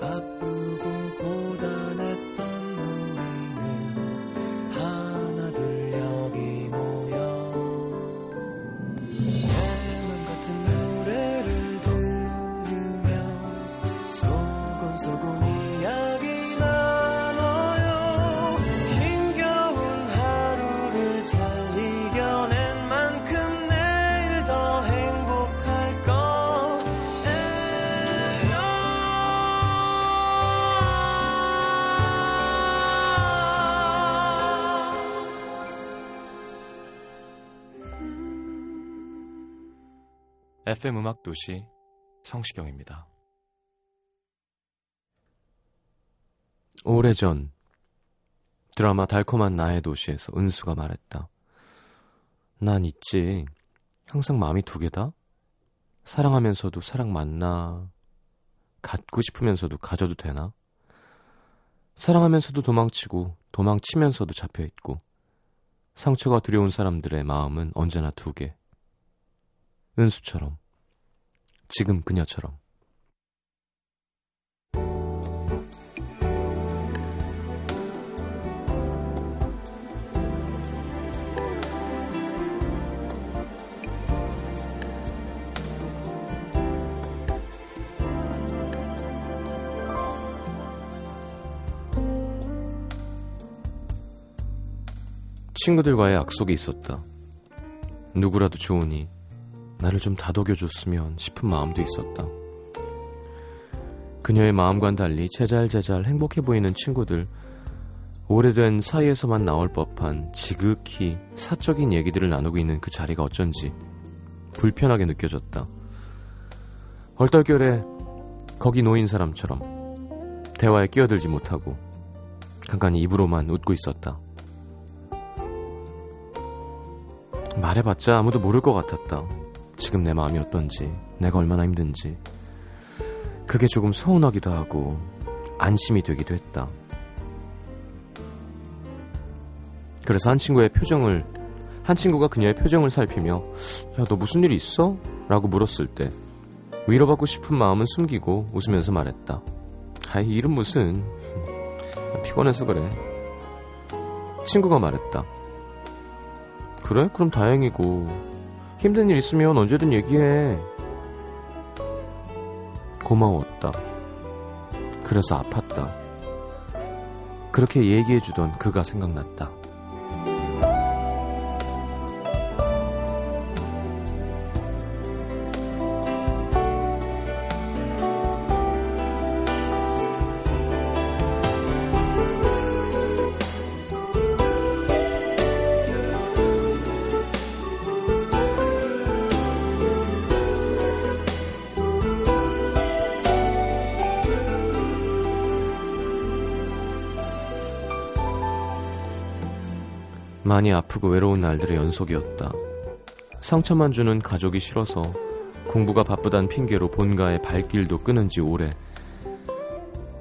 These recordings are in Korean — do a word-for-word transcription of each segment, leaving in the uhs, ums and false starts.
바쁘고 고단했던 우리는 하나 둘 여기 모여 해문 같은 노래를 들으며 소곤소곤 이야기 나눠요. 힘겨운 하루를 잘 이겨낸 만큼 내일 더 행복할 거예요. 에프엠 음악도시 성시경입니다. 오래전 드라마 달콤한 나의 도시에서 은수가 말했다. 난 있지. 항상 마음이 두 개다. 사랑하면서도 사랑 맞나? 갖고 싶으면서도 가져도 되나? 사랑하면서도 도망치고 도망치면서도 잡혀있고 상처가 두려운 사람들의 마음은 언제나 두 개. 은수처럼. 지금 그녀처럼. 친구들과의 약속이 있었다. 누구라도 좋으니 나를 좀 다독여줬으면 싶은 마음도 있었다. 그녀의 마음과는 달리 제잘제잘 행복해 보이는 친구들, 오래된 사이에서만 나올 법한 지극히 사적인 얘기들을 나누고 있는 그 자리가 어쩐지 불편하게 느껴졌다. 얼떨결에 거기 놓인 사람처럼 대화에 끼어들지 못하고 간간히 입으로만 웃고 있었다. 말해봤자 아무도 모를 것 같았다. 지금 내 마음이 어떤지, 내가 얼마나 힘든지. 그게 조금 서운하기도 하고 안심이 되기도 했다. 그래서 한 친구의 표정을 한 친구가 그녀의 표정을 살피며 야, 너 무슨 일 있어? 라고 물었을 때 위로받고 싶은 마음은 숨기고 웃으면서 말했다. 아이, 일은 무슨, 피곤해서 그래. 친구가 말했다. 그래? 그럼 다행이고. 힘든 일 있으면 언제든 얘기해. 고마웠다. 그래서 아팠다. 그렇게 얘기해주던 그가 생각났다. 많이 아프고 외로운 날들의 연속이었다. 상처만 주는 가족이 싫어서 공부가 바쁘단 핑계로 본가의 발길도 끊은 지 오래.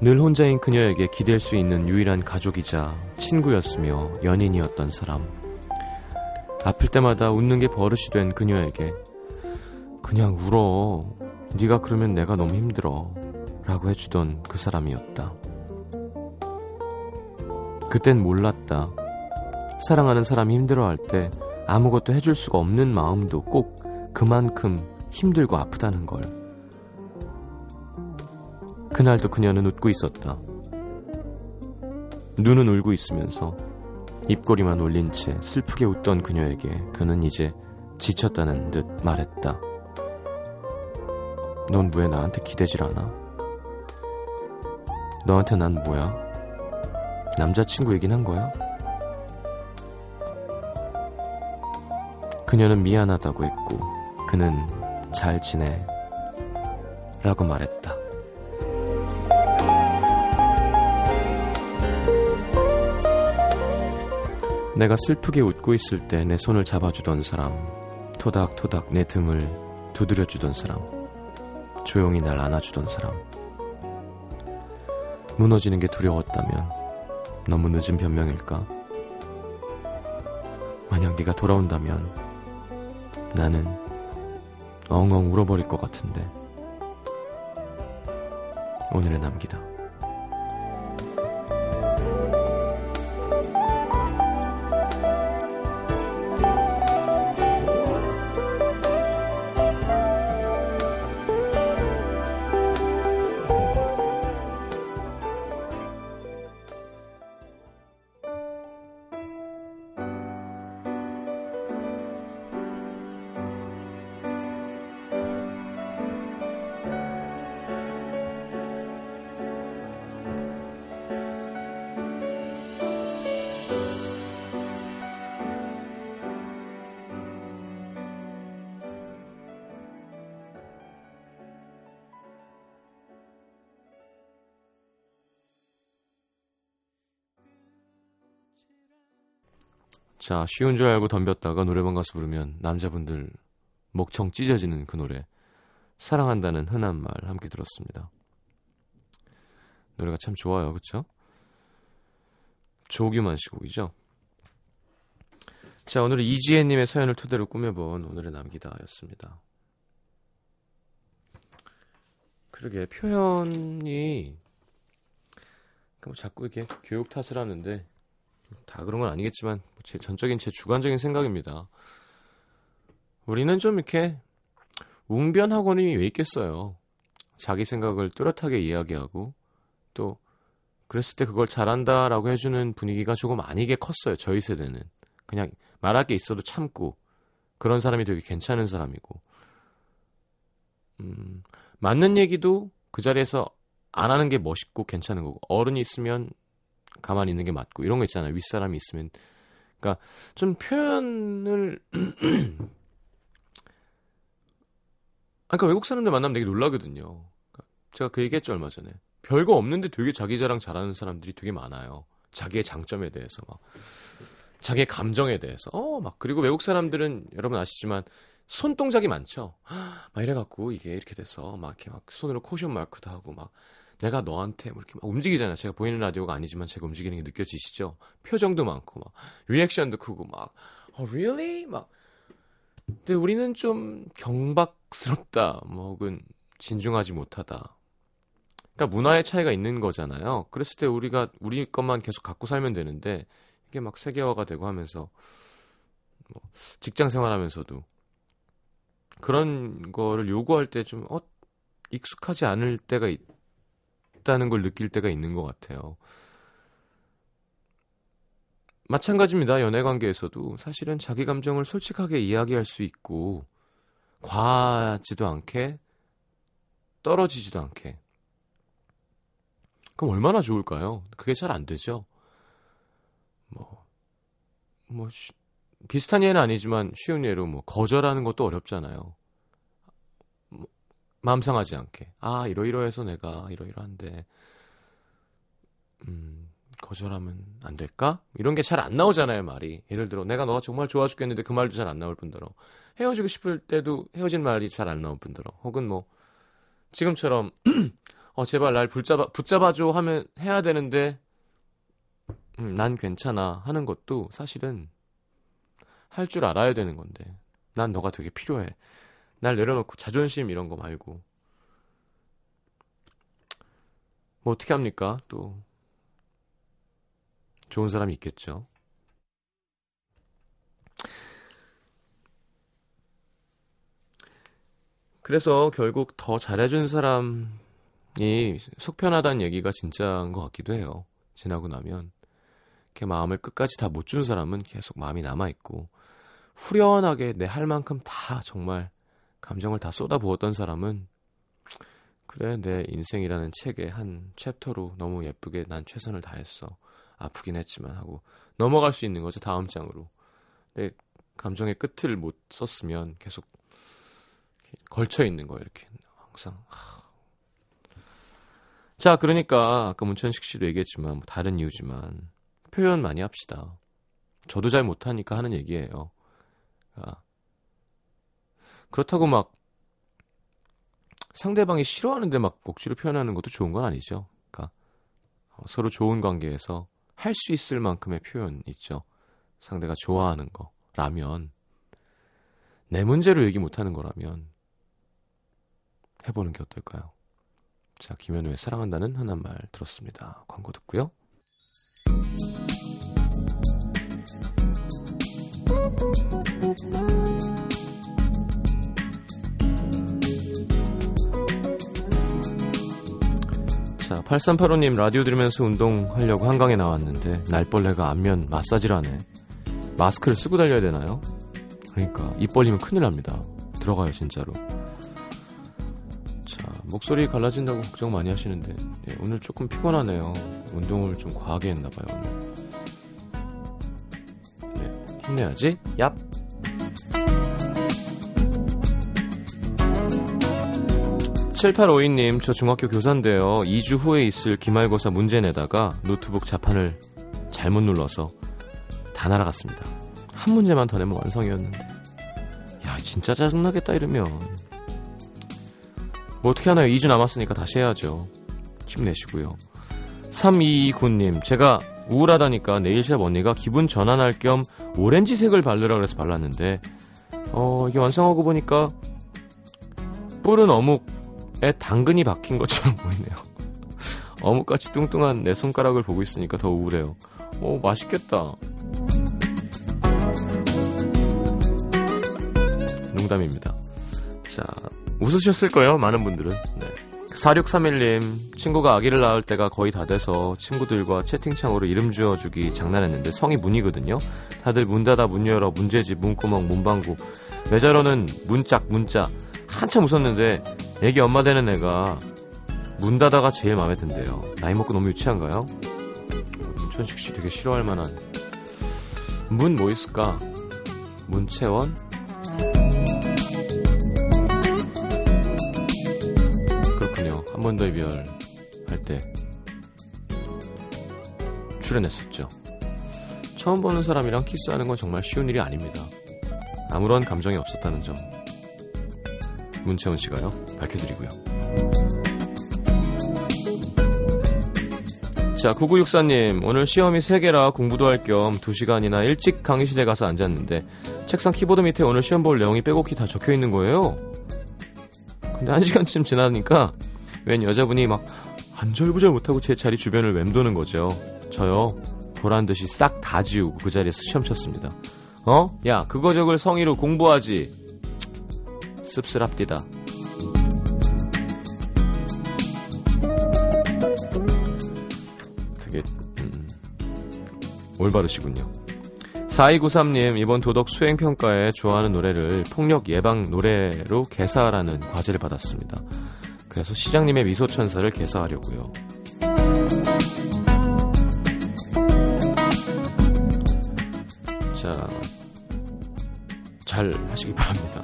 늘 혼자인 그녀에게 기댈 수 있는 유일한 가족이자 친구였으며 연인이었던 사람. 아플 때마다 웃는 게 버릇이 된 그녀에게 그냥 울어. 네가 그러면 내가 너무 힘들어. 라고 해주던 그 사람이었다. 그땐 몰랐다. 사랑하는 사람이 힘들어할 때 아무것도 해줄 수가 없는 마음도 꼭 그만큼 힘들고 아프다는 걸. 그날도 그녀는 웃고 있었다. 눈은 울고 있으면서 입꼬리만 올린 채 슬프게 웃던 그녀에게 그는 이제 지쳤다는 듯 말했다. 넌 왜 나한테 기대질 않아? 너한테 난 뭐야? 남자친구이긴 한 거야? 그녀는 미안하다고 했고 그는 잘 지내 라고 말했다. 내가 슬프게 웃고 있을 때 내 손을 잡아주던 사람, 토닥토닥 내 등을 두드려주던 사람, 조용히 날 안아주던 사람. 무너지는 게 두려웠다면 너무 늦은 변명일까? 만약 네가 돌아온다면 나는 엉엉 울어버릴 것 같은데. 오늘의 남기다. 자, 쉬운 줄 알고 덤볐다가 노래방 가서 부르면 남자분들 목청 찢어지는 그 노래, 사랑한다는 흔한 말 함께 들었습니다. 노래가 참 좋아요, 그쵸? 조규만 씨 곡이죠. 자, 오늘은 이지혜님의 사연을 토대로 꾸며본 오늘의 남기다였습니다. 그러게 표현이 뭐 자꾸 이렇게 교육 탓을 하는데 다 그런 건 아니겠지만 제 전적인 제 주관적인 생각입니다. 우리는 좀 이렇게 웅변학원이 왜 있겠어요. 자기 생각을 뚜렷하게 이야기하고 또 그랬을 때 그걸 잘한다라고 해주는 분위기가 조금 아니게 컸어요. 저희 세대는 그냥 말할 게 있어도 참고 그런 사람이 되게 괜찮은 사람이고 음, 맞는 얘기도 그 자리에서 안 하는 게 멋있고 괜찮은 거고, 어른이 있으면 가만히 있는 게 맞고, 이런 거 있잖아요. 윗사람이 있으면. 그러니까 좀 표현을 그러니까 외국 사람들 만나면 되게 놀라거든요. 제가 그 얘기했죠, 얼마 전에. 별거 없는데 되게 자기 자랑 잘하는 사람들이 되게 많아요. 자기의 장점에 대해서 막, 자기의 감정에 대해서 어 막. 그리고 외국 사람들은 여러분 아시지만 손동작이 많죠. 막 이래갖고 이게 이렇게 돼서 막 이렇게 막 손으로 코션 마크도 하고 막. 내가 너한테 뭐 이렇게 막 움직이잖아요. 제가 보이는 라디오가 아니지만 제가 움직이는 게 느껴지시죠? 표정도 많고 막 리액션도 크고 막 oh, really? 막. 근데 우리는 좀 경박스럽다, 뭐 혹은 진중하지 못하다. 그러니까 문화의 차이가 있는 거잖아요. 그랬을 때 우리가 우리 것만 계속 갖고 살면 되는데 이게 막 세계화가 되고 하면서 뭐 직장 생활하면서도 그런 거를 요구할 때 좀 어, 익숙하지 않을 때가 있. 다는 걸 느낄 때가 있는 것 같아요. 마찬가지입니다. 연애관계에서도 사실은 자기 감정을 솔직하게 이야기할 수 있고 과하지도 않게 떨어지지도 않게. 그럼 얼마나 좋을까요? 그게 잘 안 되죠. 뭐, 뭐 쉬, 비슷한 예는 아니지만 쉬운 예로 뭐 거절하는 것도 어렵잖아요. 마음 상하지 않게. 아, 이러이러해서 내가 이러이러한데 음, 거절하면 안 될까? 이런 게 잘 안 나오잖아요, 말이. 예를 들어 내가 너가 정말 좋아 죽겠는데 그 말도 잘 안 나올 뿐더러, 헤어지고 싶을 때도 헤어진 말이 잘 안 나올 뿐더러, 혹은 뭐 지금처럼 어, 제발 날 붙잡아, 붙잡아줘 하면 해야 되는데 음, 난 괜찮아 하는 것도 사실은 할 줄 알아야 되는 건데, 난 너가 되게 필요해, 날 내려놓고, 자존심 이런 거 말고. 뭐 어떻게 합니까? 또 좋은 사람이 있겠죠. 그래서 결국 더 잘해준 사람이 속편하다는 얘기가 진짜인 것 같기도 해요. 지나고 나면 이렇게 마음을 끝까지 다 못 준 사람은 계속 마음이 남아있고, 후련하게 내 할 만큼 다 정말 감정을 다 쏟아부었던 사람은 그래, 내 인생이라는 책의 한 챕터로 너무 예쁘게 난 최선을 다했어, 아프긴 했지만 하고 넘어갈 수 있는 거죠, 다음 장으로. 내 감정의 끝을 못 썼으면 계속 걸쳐있는 거예요, 이렇게 항상. 하... 자, 그러니까 아까 문천식 씨도 얘기했지만 뭐 다른 이유지만 표현 많이 합시다. 저도 잘 못하니까 하는 얘기예요. 아. 그렇다고 막 상대방이 싫어하는데 막 억지로 표현하는 것도 좋은 건 아니죠. 그러니까 서로 좋은 관계에서 할 수 있을 만큼의 표현 있죠. 상대가 좋아하는 거, 라면, 내 문제로 얘기 못하는 거라면 해보는 게 어떨까요? 자, 김현우의 사랑한다는 하나말 들었습니다. 광고 듣고요. 자, 팔삼팔오님 라디오 들으면서 운동하려고 한강에 나왔는데 날벌레가 안면 마사지를 하네. 마스크를 쓰고 달려야 되나요? 그러니까 입 벌리면 큰일 납니다. 들어가요 진짜로. 자, 목소리 갈라진다고 걱정 많이 하시는데, 예, 오늘 조금 피곤하네요. 운동을 좀 과하게 했나봐요 오늘. 예, 힘내야지. 얍. 칠팔오이님 저 중학교 교사인데요, 이 주 후에 있을 기말고사 문제 내다가 노트북 자판을 잘못 눌러서 다 날아갔습니다. 한 문제만 더 내면 완성이었는데, 야 진짜 짜증나겠다 이러면. 뭐 어떻게 하나요? 이 주 남았으니까 다시 해야죠. 힘내시고요. 삼이이구님 제가 우울하다니까 네일샵 언니가 기분 전환할 겸 오렌지색을 바르라 그래서 발랐는데, 어 이게 완성하고 보니까 뿔은 어묵에 당근이 박힌 것처럼 보이네요. 어묵같이 뚱뚱한 내 손가락을 보고 있으니까 더 우울해요. 오, 맛있겠다. 농담입니다. 자, 웃으셨을 거예요 많은 분들은. 네. 사육삼일님 친구가 아기를 낳을 때가 거의 다 돼서 친구들과 채팅창으로 이름 지어주기 장난했는데 성이 문이거든요. 다들 문 닫아 문 열어 문제집 문구멍 문방구 매자로는 문짝 문자 한참 웃었는데 애기 엄마 되는 애가 문 닫아가 제일 마음에 든대요. 나이 먹고 너무 유치한가요? 문천식씨 되게 싫어할 만한. 문 뭐 있을까? 문채원? 그렇군요. 한 번 더 이별 할 때 출연했었죠. 처음 보는 사람이랑 키스하는 건 정말 쉬운 일이 아닙니다. 아무런 감정이 없었다는 점 문채원씨가요 밝혀드리고요. 자, 구구육사님 오늘 시험이 세 개라 공부도 할 겸 두 시간이나 일찍 강의실에 가서 앉았는데 책상 키보드 밑에 오늘 시험 볼 내용이 빼곡히 다 적혀있는 거예요. 근데 한 시간쯤 지나니까 웬 여자분이 막 안절부절 못하고 제 자리 주변을 맴도는 거죠. 저요 보란듯이 싹 다 지우고 그 자리에서 시험 쳤습니다. 어? 야, 그거 적을 성의로 공부하지. 씁쓸합디다. 음, 올바르시군요. 사이구삼님 이번 도덕 수행평가에 좋아하는 노래를 폭력 예방 노래로 개사하라는 과제를 받았습니다. 그래서 시장님의 미소천사를 개사하려고요. 자, 잘 하시기 바랍니다.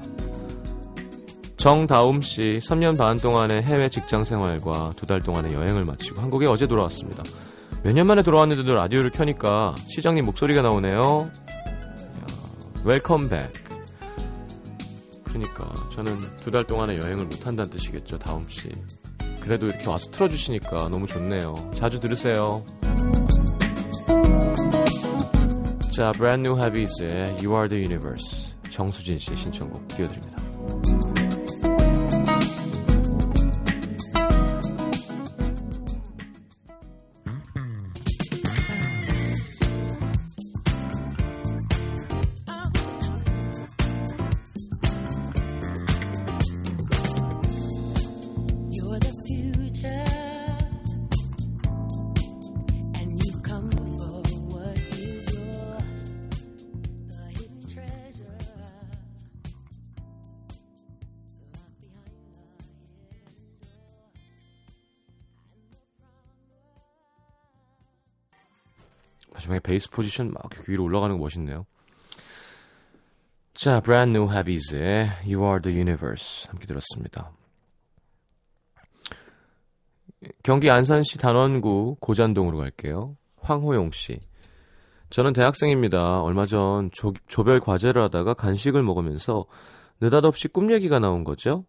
정다음씨 삼 년 반 동안의 해외 직장생활과 두 달 동안의 여행을 마치고 한국에 어제 돌아왔습니다. 몇 년 만에 돌아왔는데도 라디오를 켜니까 시장님 목소리가 나오네요. 웰컴 백. 그러니까 저는 두 달 동안의 여행을 못한다는 뜻이겠죠, 다음씨. 그래도 이렇게 와서 틀어주시니까 너무 좋네요. 자주 들으세요. 자, Brand New Habits의 You Are the Universe, 정수진씨의 신청곡 띄워드립니다. 마지막에 베이스 포지션 막 위로 올라가는 거 멋있네요. 자, Brand New Habits의 You Are the Universe 함께 들었습니다. 경기 안산시 단원구 고잔동으로 갈게요. 황호용씨 저는 대학생입니다. 얼마 전 조, 조별 과제를 하다가 간식을 먹으면서 느닷없이 꿈 얘기가 나온 거죠.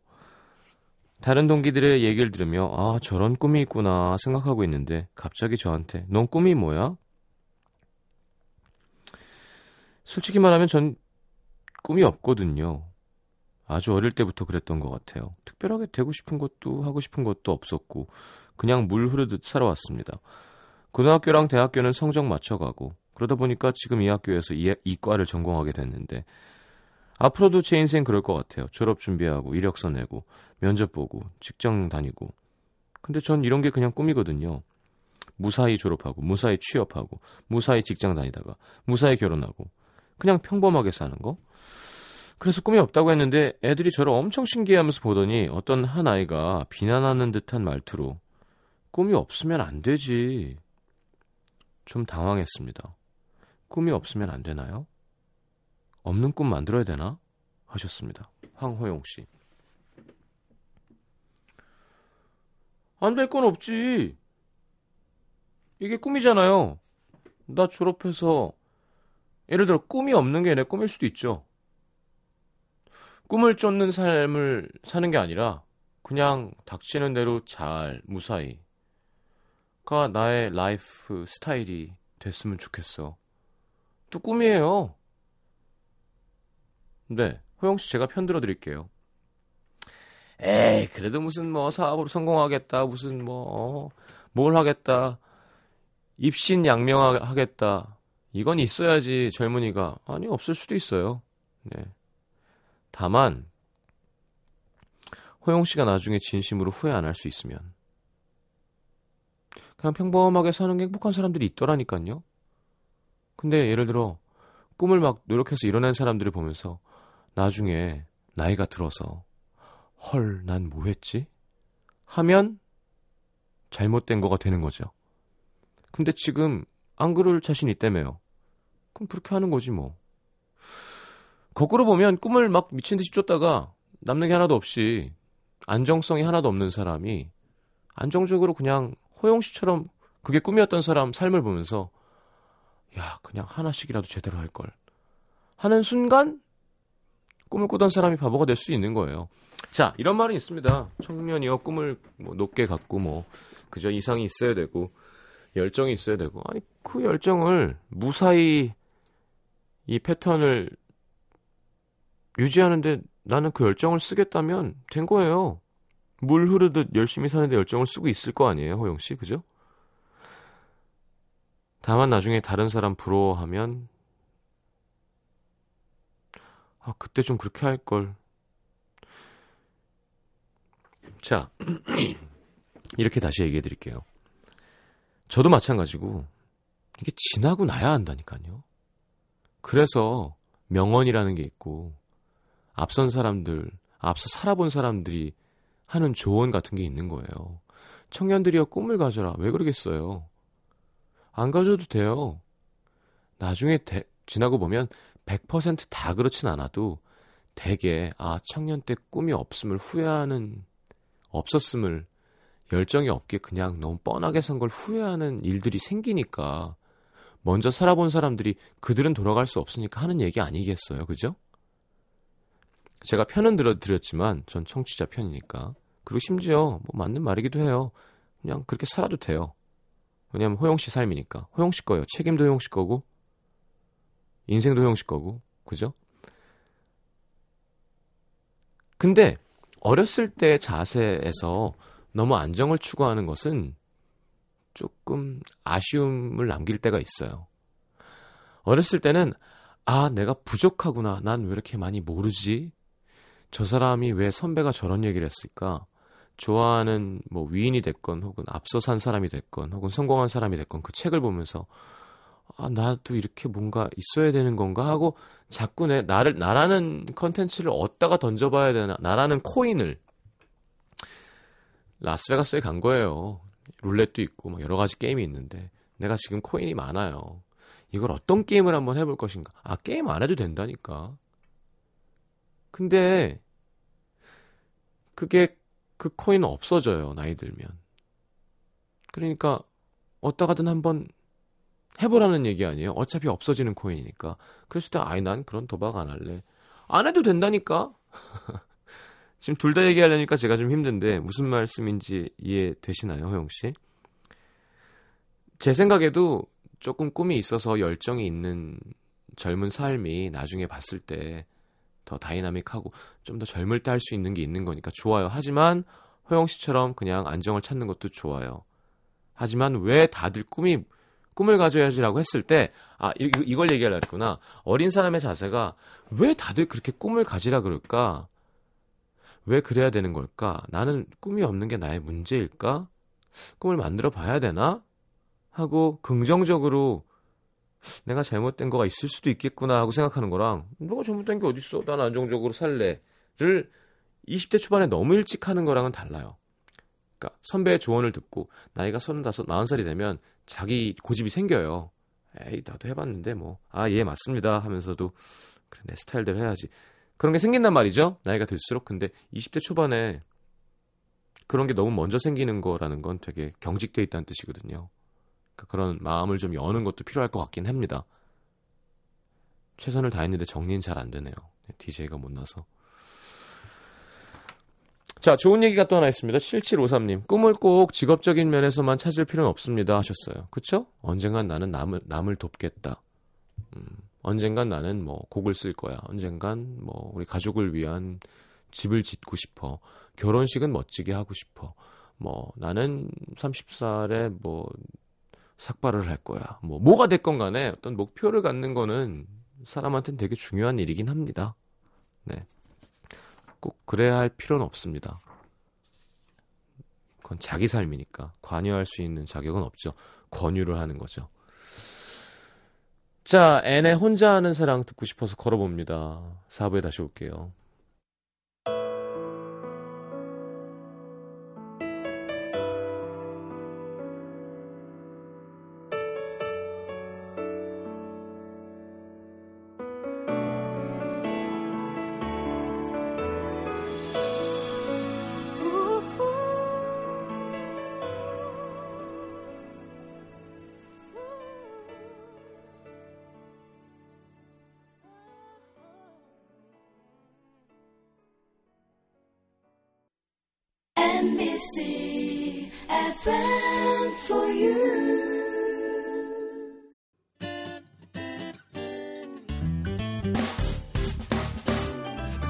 다른 동기들의 얘기를 들으며 아, 저런 꿈이 있구나 생각하고 있는데 갑자기 저한테 넌 꿈이 뭐야? 솔직히 말하면 전 꿈이 없거든요. 아주 어릴 때부터 그랬던 것 같아요. 특별하게 되고 싶은 것도 하고 싶은 것도 없었고 그냥 물 흐르듯 살아왔습니다. 고등학교랑 대학교는 성적 맞춰가고 그러다 보니까 지금 이 학교에서 이, 이과를 전공하게 됐는데 앞으로도 제 인생 그럴 것 같아요. 졸업 준비하고 이력서 내고 면접 보고 직장 다니고. 근데 전 이런 게 그냥 꿈이거든요. 무사히 졸업하고 무사히 취업하고 무사히 직장 다니다가 무사히 결혼하고 그냥 평범하게 사는 거. 그래서 꿈이 없다고 했는데 애들이 저를 엄청 신기해하면서 보더니 어떤 한 아이가 비난하는 듯한 말투로 꿈이 없으면 안 되지. 좀 당황했습니다. 꿈이 없으면 안 되나요? 없는 꿈 만들어야 되나? 하셨습니다. 황호용 씨. 안 될 건 없지. 이게 꿈이잖아요. 나 졸업해서 예를 들어 꿈이 없는 게 내 꿈일 수도 있죠. 꿈을 쫓는 삶을 사는 게 아니라 그냥 닥치는 대로 잘 무사히가 나의 라이프 스타일이 됐으면 좋겠어. 또 꿈이에요. 네, 호영씨 제가 편들어 드릴게요. 에이, 그래도 무슨 뭐 사업으로 성공하겠다, 무슨 뭐 뭘 하겠다, 입신양명하겠다, 이건 있어야지 젊은이가. 아니, 없을 수도 있어요. 네. 다만 호영씨가 나중에 진심으로 후회 안 할 수 있으면 그냥 평범하게 사는 게 행복한 사람들이 있더라니까요. 근데 예를 들어 꿈을 막 노력해서 이뤄낸 사람들을 보면서 나중에 나이가 들어서 헐, 난 뭐 했지? 하면 잘못된 거가 되는 거죠. 근데 지금 안 그럴 자신 있다며요. 그럼 그렇게 하는 거지 뭐. 거꾸로 보면 꿈을 막 미친 듯이 쫓다가 남는 게 하나도 없이 안정성이 하나도 없는 사람이 안정적으로 그냥 호영 씨처럼 그게 꿈이었던 사람 삶을 보면서 야, 그냥 하나씩이라도 제대로 할 걸 하는 순간 꿈을 꾸던 사람이 바보가 될 수 있는 거예요. 자, 이런 말은 있습니다. 청년이여 꿈을 뭐 높게 갖고 뭐 그저 이상이 있어야 되고 열정이 있어야 되고. 아니, 그 열정을 무사히 이 패턴을 유지하는데 나는 그 열정을 쓰겠다면 된 거예요. 물 흐르듯 열심히 사는데 열정을 쓰고 있을 거 아니에요, 호영 씨, 그죠? 다만 나중에 다른 사람 부러워하면 아, 그때 좀 그렇게 할 걸. 자, 이렇게 다시 얘기해 드릴게요. 저도 마찬가지고 이게 지나고 나야 한다니까요. 그래서 명언이라는 게 있고 앞선 사람들, 앞서 살아본 사람들이 하는 조언 같은 게 있는 거예요. 청년들이여 꿈을 가져라. 왜 그러겠어요? 안 가져도 돼요. 나중에 대, 지나고 보면 백 퍼센트 다 그렇진 않아도 대개 아, 청년 때 꿈이 없음을 후회하는, 없었음을, 열정이 없게 그냥 너무 뻔하게 산 걸 후회하는 일들이 생기니까 먼저 살아본 사람들이 그들은 돌아갈 수 없으니까 하는 얘기 아니겠어요, 그죠? 제가 편은 들어드렸지만 전 청취자 편이니까. 그리고 심지어 뭐 맞는 말이기도 해요. 그냥 그렇게 살아도 돼요. 왜냐면 호영씨 삶이니까. 호영씨 거예요. 책임도 호영씨 거고 인생도 호영씨 거고, 그죠? 근데 어렸을 때 자세에서 너무 안정을 추구하는 것은 조금 아쉬움을 남길 때가 있어요. 어렸을 때는 아, 내가 부족하구나, 난 왜 이렇게 많이 모르지, 저 사람이 왜 선배가 저런 얘기를 했을까, 좋아하는 뭐 위인이 됐건 혹은 앞서 산 사람이 됐건 혹은 성공한 사람이 됐건 그 책을 보면서 아, 나도 이렇게 뭔가 있어야 되는 건가 하고 자꾸 내 나를 나라는 컨텐츠를 어디다가 던져봐야 되나, 나라는 코인을. 라스베가스에 간 거예요. 룰렛도 있고 막 여러 가지 게임이 있는데 내가 지금 코인이 많아요. 이걸 어떤 게임을 한번 해볼 것인가. 아, 게임 안 해도 된다니까. 근데 그게 그 코인은 없어져요, 나이 들면. 그러니까 어디다가든 한번 해보라는 얘기 아니에요. 어차피 없어지는 코인이니까. 그랬을 때 아이, 난 그런 도박 안 할래. 안 해도 된다니까. 지금 둘 다 얘기하려니까 제가 좀 힘든데 무슨 말씀인지 이해되시나요, 호영씨? 제 생각에도 조금 꿈이 있어서 열정이 있는 젊은 삶이 나중에 봤을 때 더 다이나믹하고 좀 더 젊을 때 할 수 있는 게 있는 거니까 좋아요. 하지만 호영 씨처럼 그냥 안정을 찾는 것도 좋아요. 하지만 왜 다들 꿈이 꿈을 가져야지라고 했을 때, 아, 이, 이걸 얘기하려고 했구나. 어린 사람의 자세가 왜 다들 그렇게 꿈을 가지라 그럴까? 왜 그래야 되는 걸까? 나는 꿈이 없는 게 나의 문제일까? 꿈을 만들어 봐야 되나? 하고 긍정적으로 내가 잘못된 거가 있을 수도 있겠구나 하고 생각하는 거랑, 너가 잘못된 게 어딨어? 난 안정적으로 살래를 이십 대 초반에 너무 일찍 하는 거랑은 달라요. 그러니까 선배의 조언을 듣고 나이가 서른다섯, 마흔 살이 되면 자기 고집이 생겨요. 에이, 나도 해봤는데 뭐. 아, 예, 맞습니다 하면서도 그래, 내 스타일대로 해야지. 그런 게 생긴단 말이죠. 나이가 들수록. 근데 이십 대 초반에 그런 게 너무 먼저 생기는 거라는 건 되게 경직돼 있다는 뜻이거든요. 그러니까 그런 마음을 좀 여는 것도 필요할 것 같긴 합니다. 최선을 다했는데 정리는 잘 안 되네요. 디제이가 못 나서. 자, 좋은 얘기가 또 하나 있습니다. 칠칠오삼 님. 꿈을 꼭 직업적인 면에서만 찾을 필요는 없습니다 하셨어요. 그쵸? 언젠간 나는 남을, 남을 돕겠다. 음, 언젠간 나는 뭐 곡을 쓸 거야. 언젠간 뭐 우리 가족을 위한 집을 짓고 싶어. 결혼식은 멋지게 하고 싶어. 뭐 나는 서른 살에 뭐 삭발을 할 거야. 뭐 뭐가 됐건 간에 어떤 목표를 갖는 거는 사람한테는 되게 중요한 일이긴 합니다. 네. 꼭 그래야 할 필요는 없습니다. 그건 자기 삶이니까 관여할 수 있는 자격은 없죠. 권유를 하는 거죠. 자, N의 혼자 하는 사랑 듣고 싶어서 걸어봅니다. 사 부에 다시 올게요. 엠비씨 에프엠 for you.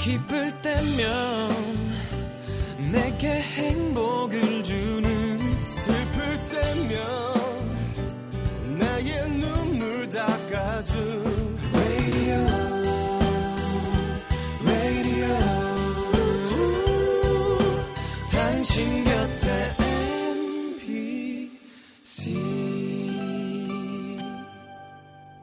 기쁠 때면 내게 행복을 주는, 슬플 때면 나의 눈물 닦아준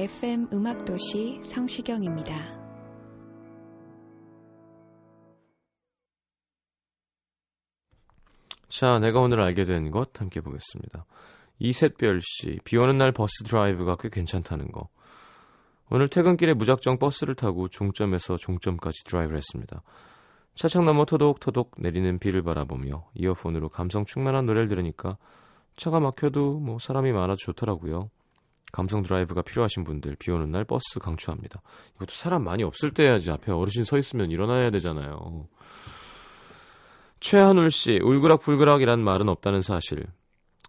에프엠 음악도시 성시경입니다. 자, 내가 오늘 알게 된 것 함께 보겠습니다. 이샛별씨, 비 오는 날 버스 드라이브가 꽤 괜찮다는 거. 오늘 퇴근길에 무작정 버스를 타고 종점에서 종점까지 드라이브를 했습니다. 차창 너머 터독터독 내리는 비를 바라보며 이어폰으로 감성 충만한 노래를 들으니까 차가 막혀도 뭐 사람이 많아도 좋더라고요. 감성 드라이브가 필요하신 분들 비오는 날 버스 강추합니다. 이것도 사람 많이 없을 때 해야지. 앞에 어르신 서 있으면 일어나야 되잖아요. 최한울씨, 울그락불그락이란 말은 없다는 사실.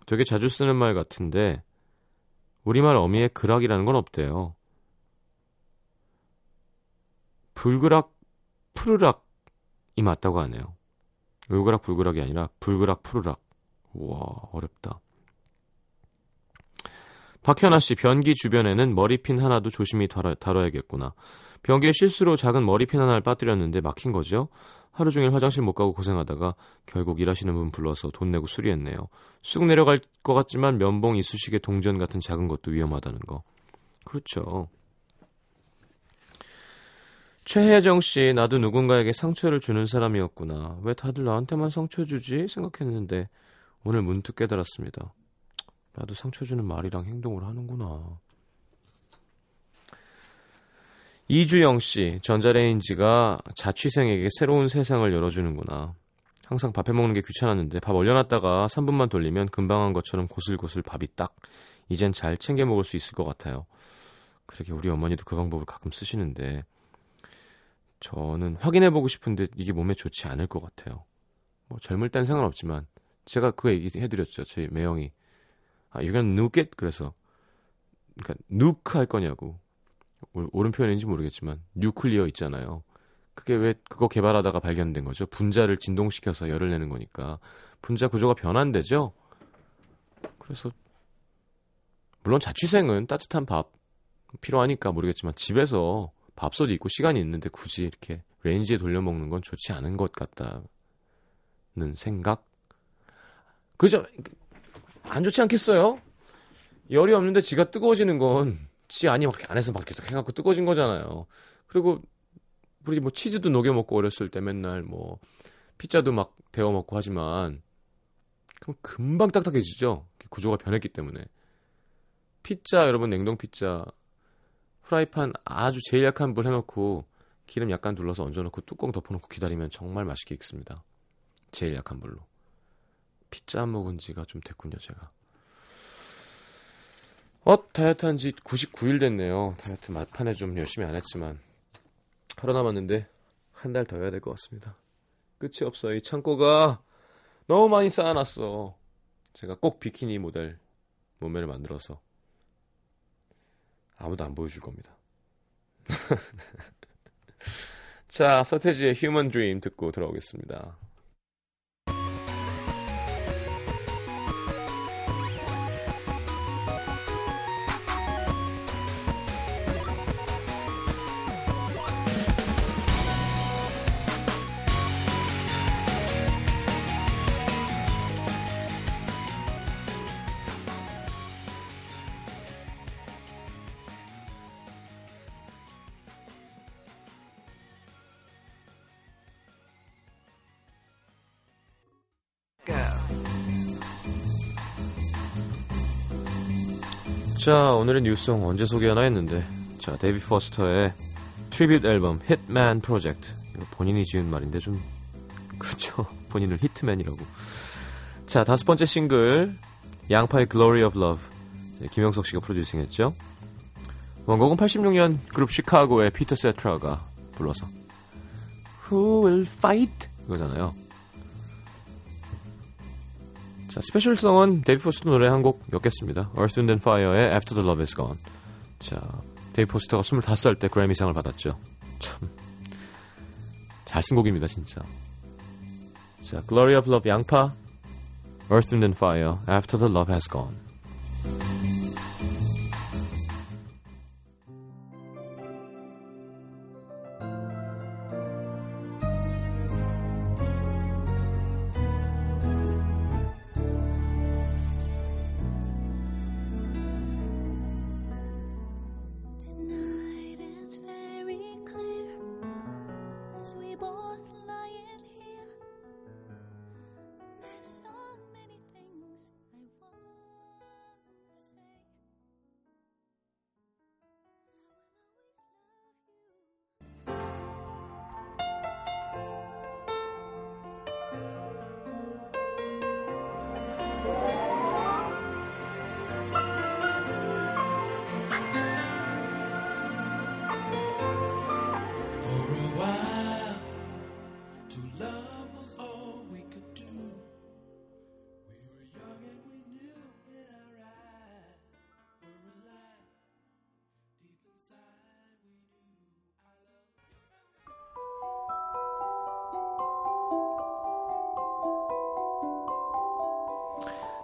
되게 자주 쓰는 말 같은데 우리말 어미에 그락이라는 건 없대요. 불그락 푸르락이 맞다고 하네요. 울그락불그락이 아니라 불그락 푸르락. 우와, 어렵다. 박현아씨, 변기 주변에는 머리핀 하나도 조심히 다뤄, 다뤄야겠구나. 변기에 실수로 작은 머리핀 하나를 빠뜨렸는데 막힌 거죠. 하루 종일 화장실 못 가고 고생하다가 결국 일하시는 분 불러서 돈 내고 수리했네요. 쑥 내려갈 것 같지만 면봉, 이쑤시개, 동전 같은 작은 것도 위험하다는 거. 그렇죠. 최혜정 씨, 나도 누군가에게 상처를 주는 사람이었구나. 왜 다들 나한테만 상처 주지? 생각했는데 오늘 문득 깨달았습니다. 나도 상처 주는 말이랑 행동을 하는구나. 이주영 씨, 전자레인지가 자취생에게 새로운 세상을 열어주는구나. 항상 밥 해먹는 게 귀찮았는데 밥 얼려놨다가 삼 분만 돌리면 금방 한 것처럼 고슬고슬 밥이 딱. 이젠 잘 챙겨 먹을 수 있을 것 같아요. 그러게 우리 어머니도 그 방법을 가끔 쓰시는데 저는 확인해보고 싶은데 이게 몸에 좋지 않을 것 같아요. 뭐 젊을 땐 상관없지만 제가 그 얘기해드렸죠. 저희 매형이 아, you can nuke it? 그래서 그러니까 nuke 할 거냐고. 옳은 표현인지 모르겠지만 뉴클리어 있잖아요. 그게 왜 그거 개발하다가 발견된 거죠. 분자를 진동시켜서 열을 내는 거니까 분자 구조가 변환되죠. 그래서 물론 자취생은 따뜻한 밥 필요하니까 모르겠지만 집에서 밥솥이 있고 시간이 있는데 굳이 이렇게 레인지에 돌려 먹는 건 좋지 않은 것 같다는 생각. 그죠? 안 좋지 않겠어요? 열이 없는데 지가 뜨거워지는 건 지 아니 막 안에서 막 계속 해갖고 뜨거워진 거잖아요. 그리고 우리 뭐 치즈도 녹여 먹고 어렸을 때 맨날 뭐 피자도 막 데워 먹고 하지만 그럼 금방 딱딱해지죠. 구조가 변했기 때문에. 피자 여러분 냉동 피자 프라이팬 아주 제일 약한 불 해놓고 기름 약간 둘러서 얹어놓고 뚜껑 덮어놓고 기다리면 정말 맛있게 익습니다. 제일 약한 불로. 피자 안 먹은 지가 좀 됐군요 제가. 어 다이어트 한 지 구십구 일 됐네요. 다이어트 말판에 좀 열심히 안 했지만 하루 남았는데 한 달 더 해야 될 것 같습니다. 끝이 없어. 이 창고가 너무 많이 쌓아놨어. 제가 꼭 비키니 모델 몸매를 만들어서 아무도 안 보여줄 겁니다. 자, 서태지의 휴먼 드림 듣고 돌아오겠습니다. 자, 오늘의 뉴스송 언제 소개하나 했는데 자, 데이비 포스터의 트리뷰트 앨범 힛맨 프로젝트. 이거 본인이 지은 말인데 좀 그렇죠. 본인을 히트맨이라고. 자, 다섯 번째 싱글 양파의 글로리 오브 러브. 김영석 씨가 프로듀싱했죠. 원곡은 팔십육 년 그룹 시카고의 피터 세트라가 불러서 Who will fight? 이거잖아요. 자, 스페셜성은 데이비 포스터 노래 한 곡 엮겠습니다. Earth, Wind and Fire의 After the Love is Gone. 자, 데이비 포스터가 스물다섯 살 때 그래미상을 받았죠. 참 잘 쓴 곡입니다, 진짜. 자, Glory of Love 양파, Earth, Wind and Fire, After the Love has Gone.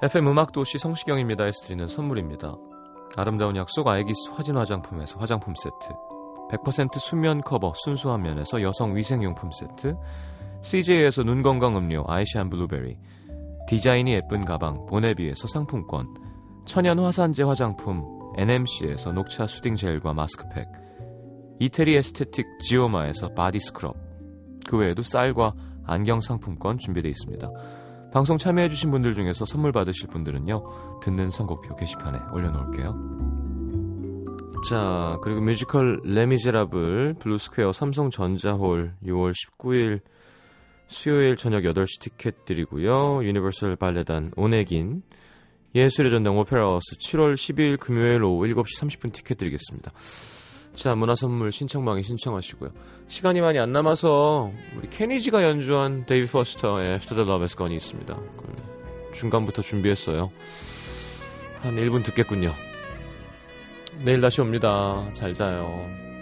에프엠 음악도시 성시경입니다. 에스트리는 선물입니다. 아름다운 약속 아이기스 화진 화장품에서 화장품 세트, 백 퍼센트 수면 커버 순수한 면에서 여성 위생용품 세트, 씨제이에서 눈건강 음료 아이시안 블루베리, 디자인이 예쁜 가방 보네비에서 상품권, 천연 화산재 화장품 엔엠씨에서 녹차 수딩 젤과 마스크팩, 이태리 에스테틱 지오마에서 바디 스크럽, 그 외에도 쌀과 안경 상품권 준비되어 있습니다. 방송 참여해주신 분들 중에서 선물 받으실 분들은요, 듣는 선곡표 게시판에 올려놓을게요. 자, 그리고 뮤지컬 레미제라블 블루스퀘어 삼성전자홀 유월 십구일 수요일 저녁 여덟 시 티켓 드리고요. 유니버셜 발레단 오네긴 예술의 전당 오페라하우스 칠월 십이일 금요일 오후 일곱 시 삼십 분 티켓 드리겠습니다. 자, 문화선물 신청방에 신청하시고요. 시간이 많이 안 남아서 우리 케니지가 연주한 데이비 포스터의 After the Love is Gone 이 있습니다. 중간부터 준비했어요. 한 일 분 듣겠군요. 내일 다시 옵니다. 잘 자요.